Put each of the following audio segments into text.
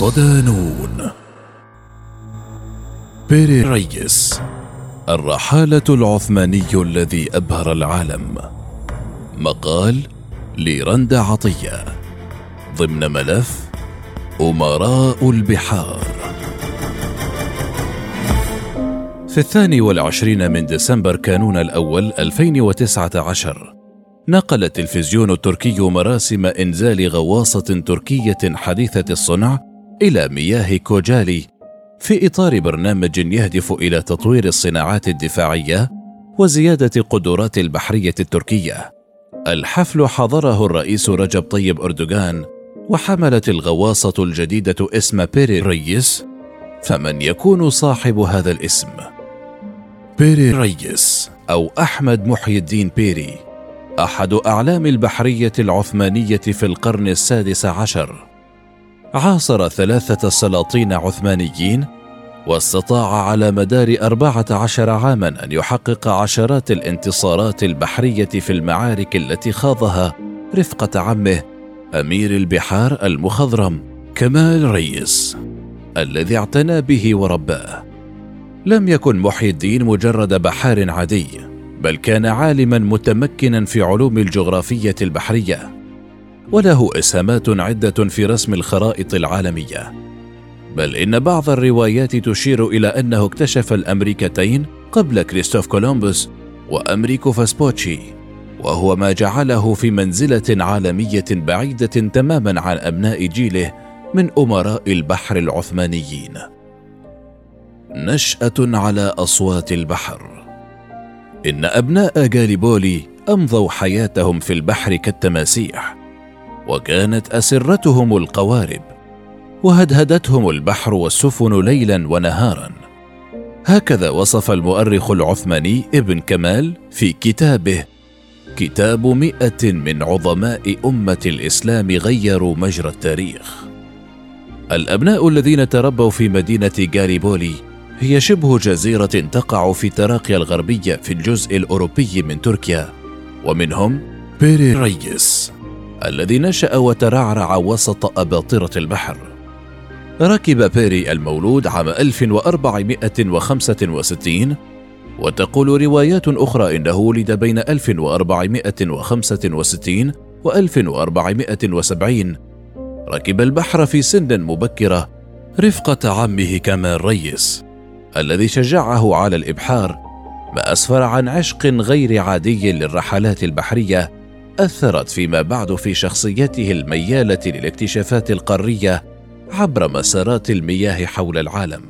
صدانون. بيري ريس، الرحالة العثماني الذي أبهر العالم. مقال لرند عطية ضمن ملف أمراء البحار. في 22 من ديسمبر كانون الأول 2019 نقل التلفزيون التركي مراسم إنزال غواصة تركية حديثة الصنع إلى مياه كوجالي في إطار برنامج يهدف إلى تطوير الصناعات الدفاعية وزيادة قدرات البحرية التركية. الحفل حضره الرئيس رجب طيب أردوغان، وحملت الغواصة الجديدة اسم بيري ريس. فمن يكون صاحب هذا الاسم؟ بيري ريس أو أحمد محي الدين بيري، أحد أعلام البحرية العثمانية في القرن ال16، عاصر 3 سلاطين عثمانيين، واستطاع على مدار 14 عاماً أن يحقق عشرات الانتصارات البحرية في المعارك التي خاضها رفقة عمه أمير البحار المخضرم كمال ريس، الذي اعتنى به ورباه. لم يكن محي الدين مجرد بحار عادي، بل كان عالماً متمكناً في علوم الجغرافية البحرية، وله إسهامات عدة في رسم الخرائط العالمية، بل إن بعض الروايات تشير إلى أنه اكتشف الأمريكتين قبل كريستوف كولومبوس وأمريكو فاسبوتشي، وهو ما جعله في منزلة عالمية بعيدة تماماً عن أبناء جيله من أمراء البحر العثمانيين. نشأة على أصوات البحر. إن أبناء غاليبولي أمضوا حياتهم في البحر كالتماسيح، وكانت أسرتهم القوارب، وهدهدتهم البحر والسفن ليلا ونهارا. هكذا وصف المؤرخ العثماني ابن كمال في كتابه كتاب 100 من عظماء أمة الإسلام غيروا مجرى التاريخ. الأبناء الذين تربوا في مدينة غاليبولي، هي شبه جزيرة تقع في تراقيا الغربية في الجزء الأوروبي من تركيا، ومنهم بيري ريس الذي نشأ وترعرع وسط أباطرة البحر. ركب بيري المولود عام 1465، وتقول روايات أخرى إنه ولد بين 1465 و1470. ركب البحر في سن مبكرة رفقة عمه كمال ريس، الذي شجعه على الإبحار، ما أسفر عن عشق غير عادي للرحلات البحرية أثرت فيما بعد في شخصيته الميالة للاكتشافات القارية عبر مسارات المياه حول العالم.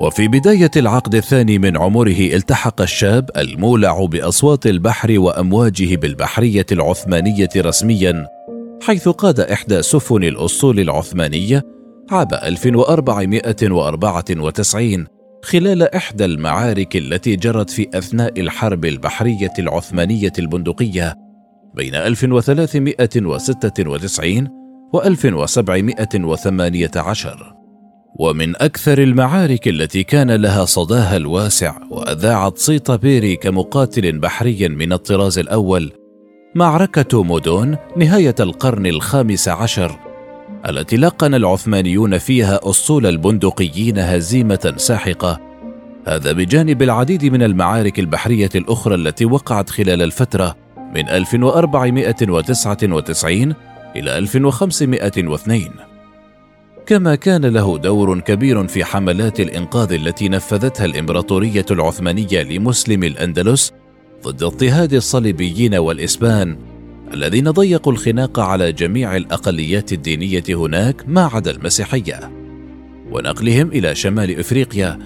وفي بداية العقد الثاني من عمره التحق الشاب المولع بأصوات البحر وأمواجه بالبحرية العثمانية رسميا، حيث قاد إحدى سفن الأسطول العثمانية عام 1494 خلال إحدى المعارك التي جرت في أثناء الحرب البحرية العثمانية البندقية بين 1396 و 1718. ومن أكثر المعارك التي كان لها صداها الواسع وأذاعت صيت بيري كمقاتل بحري من الطراز الأول معركة مودون نهاية القرن ال15، التي لقن العثمانيون فيها أسطول البندقيين هزيمة ساحقة. هذا بجانب العديد من المعارك البحرية الأخرى التي وقعت خلال الفترة من 1499 إلى 1502. كما كان له دور كبير في حملات الإنقاذ التي نفذتها الإمبراطورية العثمانية لمسلم الأندلس ضد اضطهاد الصليبيين والإسبان الذين ضيقوا الخناق على جميع الأقليات الدينية هناك ما عدا المسيحية، ونقلهم إلى شمال إفريقيا،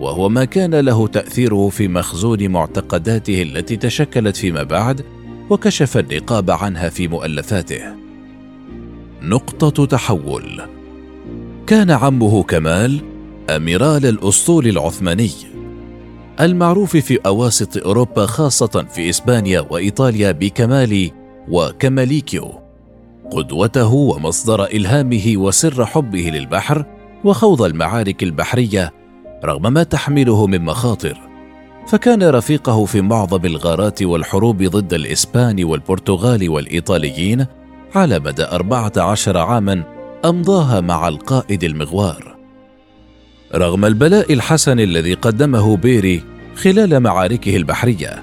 وهو ما كان له تأثيره في مخزون معتقداته التي تشكلت فيما بعد وكشف النقاب عنها في مؤلفاته. نقطة تحول. كان عمه كمال أميرال الأسطول العثماني المعروف في أواسط أوروبا، خاصة في إسبانيا وإيطاليا، بكمالي وكماليكيو، قدوته ومصدر إلهامه وسر حبه للبحر وخوض المعارك البحرية رغم ما تحمله من مخاطر، فكان رفيقه في معظم الغارات والحروب ضد الإسبان والبرتغال والإيطاليين على مدى 14 عاماً أمضاها مع القائد المغوار. رغم البلاء الحسن الذي قدمه بيري خلال معاركه البحرية،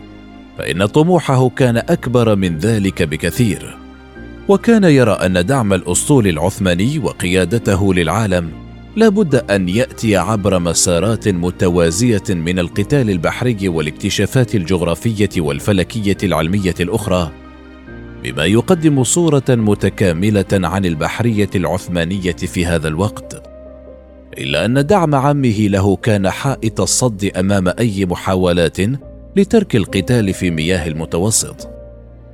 فإن طموحه كان أكبر من ذلك بكثير، وكان يرى أن دعم الأسطول العثماني وقيادته للعالم لابد أن يأتي عبر مسارات متوازية من القتال البحري والاكتشافات الجغرافية والفلكية العلمية الأخرى، بما يقدم صورة متكاملة عن البحرية العثمانية في هذا الوقت. إلا أن دعم عمه له كان حائط الصد أمام أي محاولات لترك القتال في مياه المتوسط.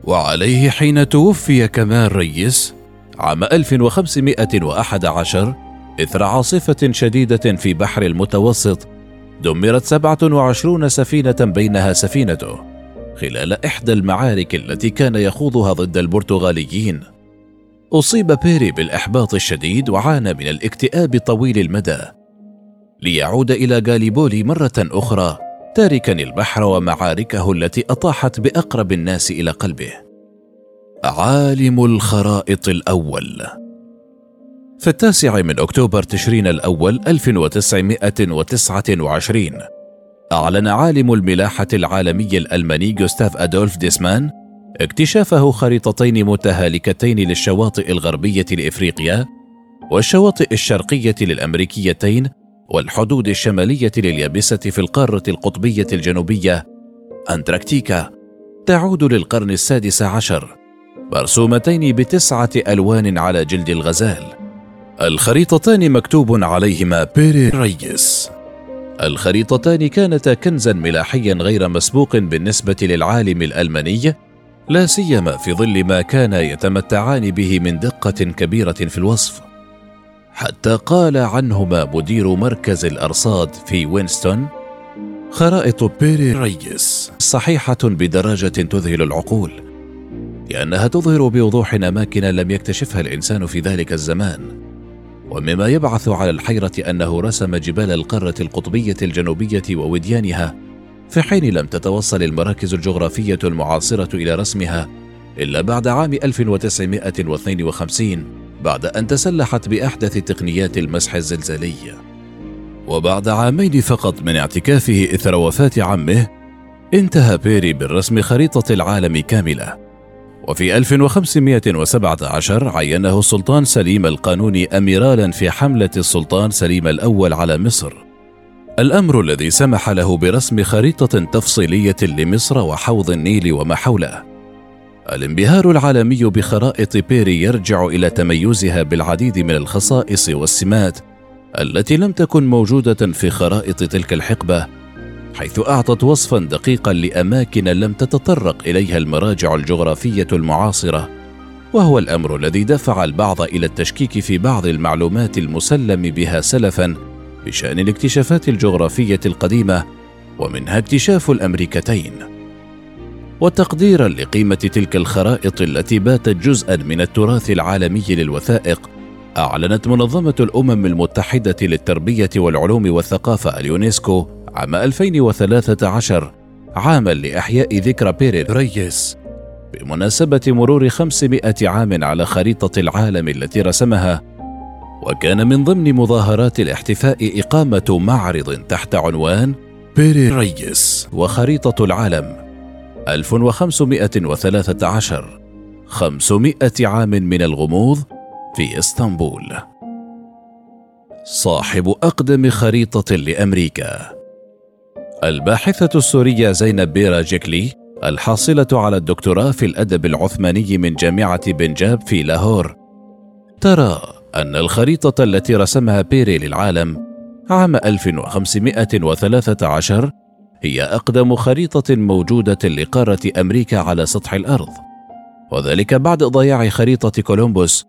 وعليه حين توفي كمال ريس عام 1511 إثر عاصفة شديدة في بحر المتوسط، دمرت 27 سفينة بينها سفينته خلال إحدى المعارك التي كان يخوضها ضد البرتغاليين. أصيب بيري بالإحباط الشديد وعانى من الاكتئاب طويل المدى، ليعود إلى غاليبولي مرة أخرى تاركا البحر ومعاركه التي أطاحت بأقرب الناس إلى قلبه، عالم الخرائط الأول. في 9 أكتوبر 1929 أعلن عالم الملاحة العالمي الألماني جوستاف أدولف ديسمان اكتشافه خريطتين متهالكتين للشواطئ الغربية لإفريقيا والشواطئ الشرقية للأمريكيتين والحدود الشمالية لليابسة في القارة القطبية الجنوبية أنتاركتيكا، تعود للقرن ال16، مرسومتين ب9 ألوان على جلد الغزال. الخريطتان مكتوب عليهما بيري ريس. الخريطتان كانتا كنزا ملاحيا غير مسبوق بالنسبة للعالم الألماني، لا سيما في ظل ما كان يتمتعان به من دقة كبيرة في الوصف، حتى قال عنهما مدير مركز الأرصاد في وينستون: خرائط بيري ريس صحيحة بدرجة تذهل العقول، لأنها تظهر بوضوح أماكن لم يكتشفها الإنسان في ذلك الزمان، ومما يبعث على الحيرة أنه رسم جبال القارة القطبية الجنوبية ووديانها، في حين لم تتوصل المراكز الجغرافية المعاصرة إلى رسمها إلا بعد عام 1952، بعد أن تسلحت بأحدث تقنيات المسح الزلزالي. وبعد عامين فقط من اعتكافه إثر وفاة عمه، انتهى بيري بالرسم خريطة العالم كاملة. وفي 1517 عينه السلطان سليم القانوني أميرالا في حملة السلطان سليم الأول على مصر، الأمر الذي سمح له برسم خريطة تفصيلية لمصر وحوض النيل وما حوله. الانبهار العالمي بخرائط بيري يرجع إلى تميزها بالعديد من الخصائص والسمات التي لم تكن موجودة في خرائط تلك الحقبة، حيث أعطت وصفا دقيقا لأماكن لم تتطرق إليها المراجع الجغرافية المعاصرة، وهو الأمر الذي دفع البعض إلى التشكيك في بعض المعلومات المسلم بها سلفا بشأن الاكتشافات الجغرافية القديمة، ومنها اكتشاف الأمريكتين. وتقديرا لقيمة تلك الخرائط التي باتت جزءا من التراث العالمي للوثائق، أعلنت منظمة الأمم المتحدة للتربية والعلوم والثقافة اليونسكو عام 2013 عاما لإحياء ذكرى بيري ريس، بمناسبة مرور 500 عام على خريطة العالم التي رسمها. وكان من ضمن مظاهرات الاحتفاء إقامة معرض تحت عنوان بيري ريس وخريطة العالم 1513، 500 عام من الغموض، في اسطنبول. صاحب أقدم خريطة لأمريكا، الباحثة السورية زينب بيرا جيكلي، الحاصلة على الدكتوراه في الأدب العثماني من جامعة بنجاب في لاهور، ترى أن الخريطة التي رسمها بيري للعالم عام 1513 هي أقدم خريطة موجودة لقارة أمريكا على سطح الأرض، وذلك بعد ضياع خريطة كولومبوس،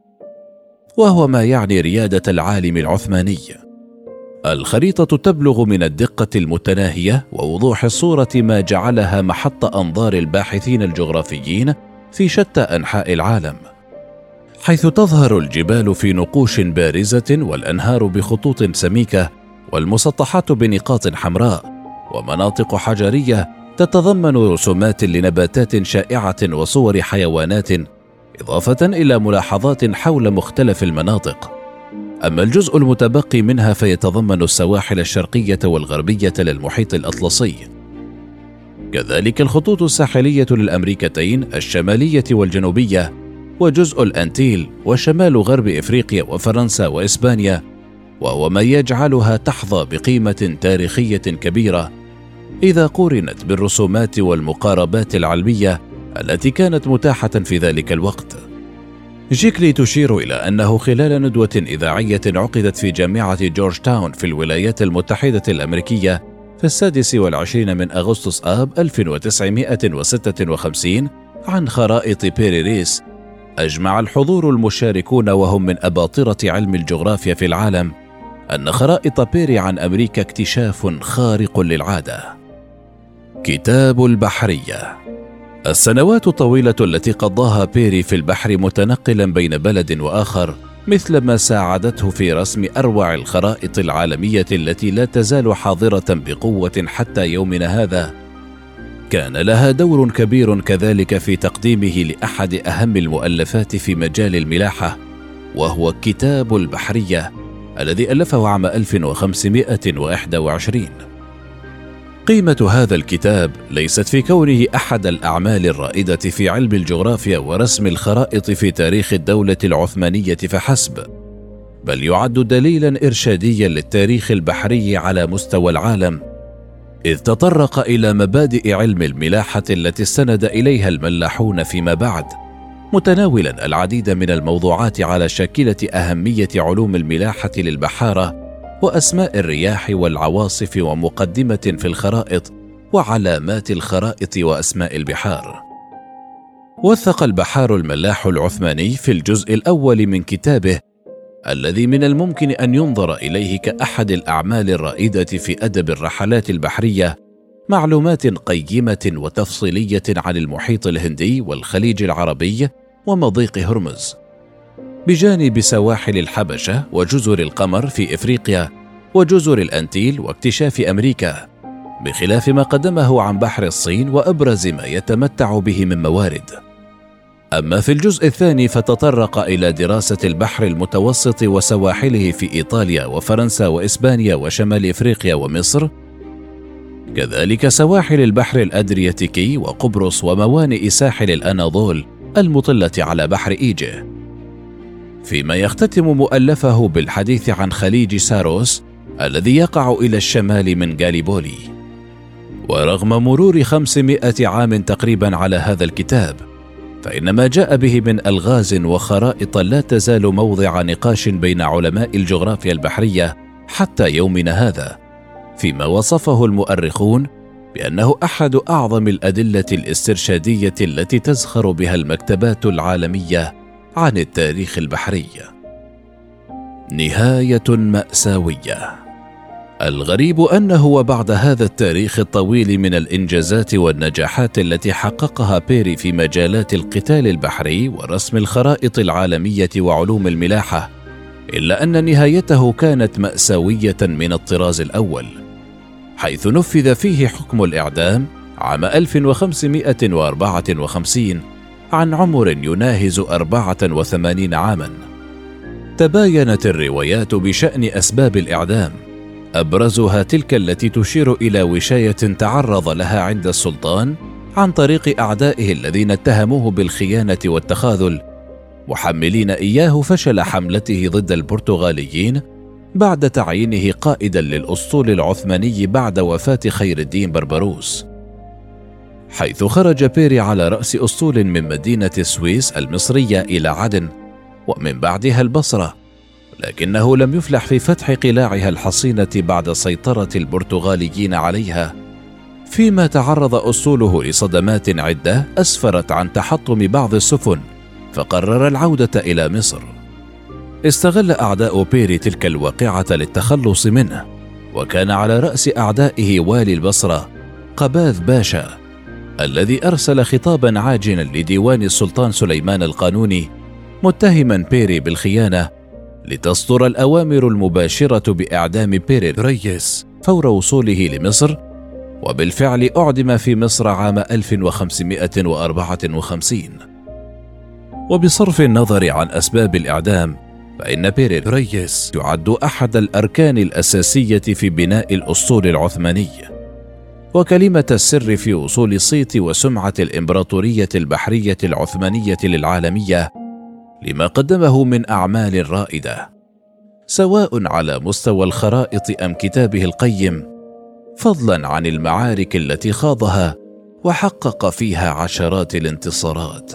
وهو ما يعني ريادة العالم العثماني. الخريطة تبلغ من الدقة المتناهية ووضوح الصورة ما جعلها محط أنظار الباحثين الجغرافيين في شتى أنحاء العالم، حيث تظهر الجبال في نقوش بارزة، والأنهار بخطوط سميكة، والمسطحات بنقاط حمراء، ومناطق حجرية تتضمن رسومات لنباتات شائعة وصور حيوانات، إضافة إلى ملاحظات حول مختلف المناطق. أما الجزء المتبقي منها فيتضمن السواحل الشرقية والغربية للمحيط الأطلسي، كذلك الخطوط الساحلية للأمريكتين الشمالية والجنوبية، وجزء الأنتيل وشمال غرب إفريقيا وفرنسا وإسبانيا، وهو ما يجعلها تحظى بقيمة تاريخية كبيرة إذا قورنت بالرسومات والمقاربات العلمية التي كانت متاحة في ذلك الوقت. جيكلي تشير إلى أنه خلال ندوة إذاعية عقدت في جامعة جورجتاون في الولايات المتحدة الأمريكية في 26 من أغسطس آب 1956 عن خرائط بيري ريس، أجمع الحضور المشاركون وهم من أباطرة علم الجغرافيا في العالم أن خرائط بيري عن أمريكا اكتشاف خارق للعادة. كتاب البحرية. السنوات الطويلة التي قضاها بيري في البحر متنقلا بين بلد وآخر مثلما ساعدته في رسم أروع الخرائط العالمية التي لا تزال حاضرة بقوة حتى يومنا هذا، كان لها دور كبير كذلك في تقديمه لأحد أهم المؤلفات في مجال الملاحة، وهو كتاب البحرية الذي ألفه عام 1521. قيمة هذا الكتاب ليست في كونه أحد الأعمال الرائدة في علم الجغرافيا ورسم الخرائط في تاريخ الدولة العثمانية فحسب، بل يعد دليلا إرشاديا للتاريخ البحري على مستوى العالم، إذ تطرق إلى مبادئ علم الملاحة التي استند إليها الملاحون فيما بعد، متناولا العديد من الموضوعات على شاكلة أهمية علوم الملاحة للبحارة وأسماء الرياح والعواصف ومقدمة في الخرائط وعلامات الخرائط وأسماء البحار. وثق البحار الملاح العثماني في الجزء الأول من كتابه الذي من الممكن أن ينظر إليه كأحد الأعمال الرائدة في أدب الرحلات البحرية معلومات قيمة وتفصيلية عن المحيط الهندي والخليج العربي ومضيق هرمز، بجانب سواحل الحبشة وجزر القمر في إفريقيا وجزر الأنتيل واكتشاف أمريكا، بخلاف ما قدمه عن بحر الصين وأبرز ما يتمتع به من موارد. أما في الجزء الثاني فتطرق إلى دراسة البحر المتوسط وسواحله في إيطاليا وفرنسا وإسبانيا وشمال إفريقيا ومصر، كذلك سواحل البحر الأدرياتيكي وقبرص وموانئ ساحل الأناضول المطلة على بحر إيجه، فيما يختتم مؤلفه بالحديث عن خليج ساروس الذي يقع إلى الشمال من غاليبولي. ورغم مرور 500 عام تقريبا على هذا الكتاب، فإن ما جاء به من ألغاز وخرائط لا تزال موضع نقاش بين علماء الجغرافيا البحرية حتى يومنا هذا، فيما وصفه المؤرخون بأنه أحد أعظم الأدلة الاسترشادية التي تزخر بها المكتبات العالمية عن التاريخ البحري. نهاية مأساوية. الغريب أنه وبعد هذا التاريخ الطويل من الإنجازات والنجاحات التي حققها بيري في مجالات القتال البحري ورسم الخرائط العالمية وعلوم الملاحة، إلا أن نهايته كانت مأساوية من الطراز الأول، حيث نفذ فيه حكم الإعدام عام 1554 عن عمر يناهز 84 عاما. تباينت الروايات بشأن أسباب الإعدام، أبرزها تلك التي تشير إلى وشاية تعرض لها عند السلطان عن طريق أعدائه الذين اتهموه بالخيانة والتخاذل، محملين إياه فشل حملته ضد البرتغاليين بعد تعيينه قائدا للأسطول العثماني بعد وفاة خير الدين بربروس، حيث خرج بيري على رأس أسطول من مدينة السويس المصرية إلى عدن ومن بعدها البصرة، لكنه لم يفلح في فتح قلاعها الحصينة بعد سيطرة البرتغاليين عليها، فيما تعرض أسطوله لصدمات عدة أسفرت عن تحطم بعض السفن، فقرر العودة إلى مصر. استغل أعداء بيري تلك الواقعة للتخلص منه، وكان على رأس أعدائه والي البصرة قباذ باشا الذي أرسل خطابا عاجلا لديوان السلطان سليمان القانوني متهما بيري بالخيانة، لتصدر الأوامر المباشرة بإعدام بيري ريس فور وصوله لمصر، وبالفعل أعدم في مصر عام 1554. وبصرف النظر عن أسباب الإعدام، فإن بيري ريس يعد أحد الأركان الأساسية في بناء الأسطول العثماني. وكلمة السر في وصول صيت وسمعة الإمبراطورية البحرية العثمانية للعالمية لما قدمه من أعمال رائدة، سواء على مستوى الخرائط أم كتابه القيم، فضلا عن المعارك التي خاضها وحقق فيها عشرات الانتصارات.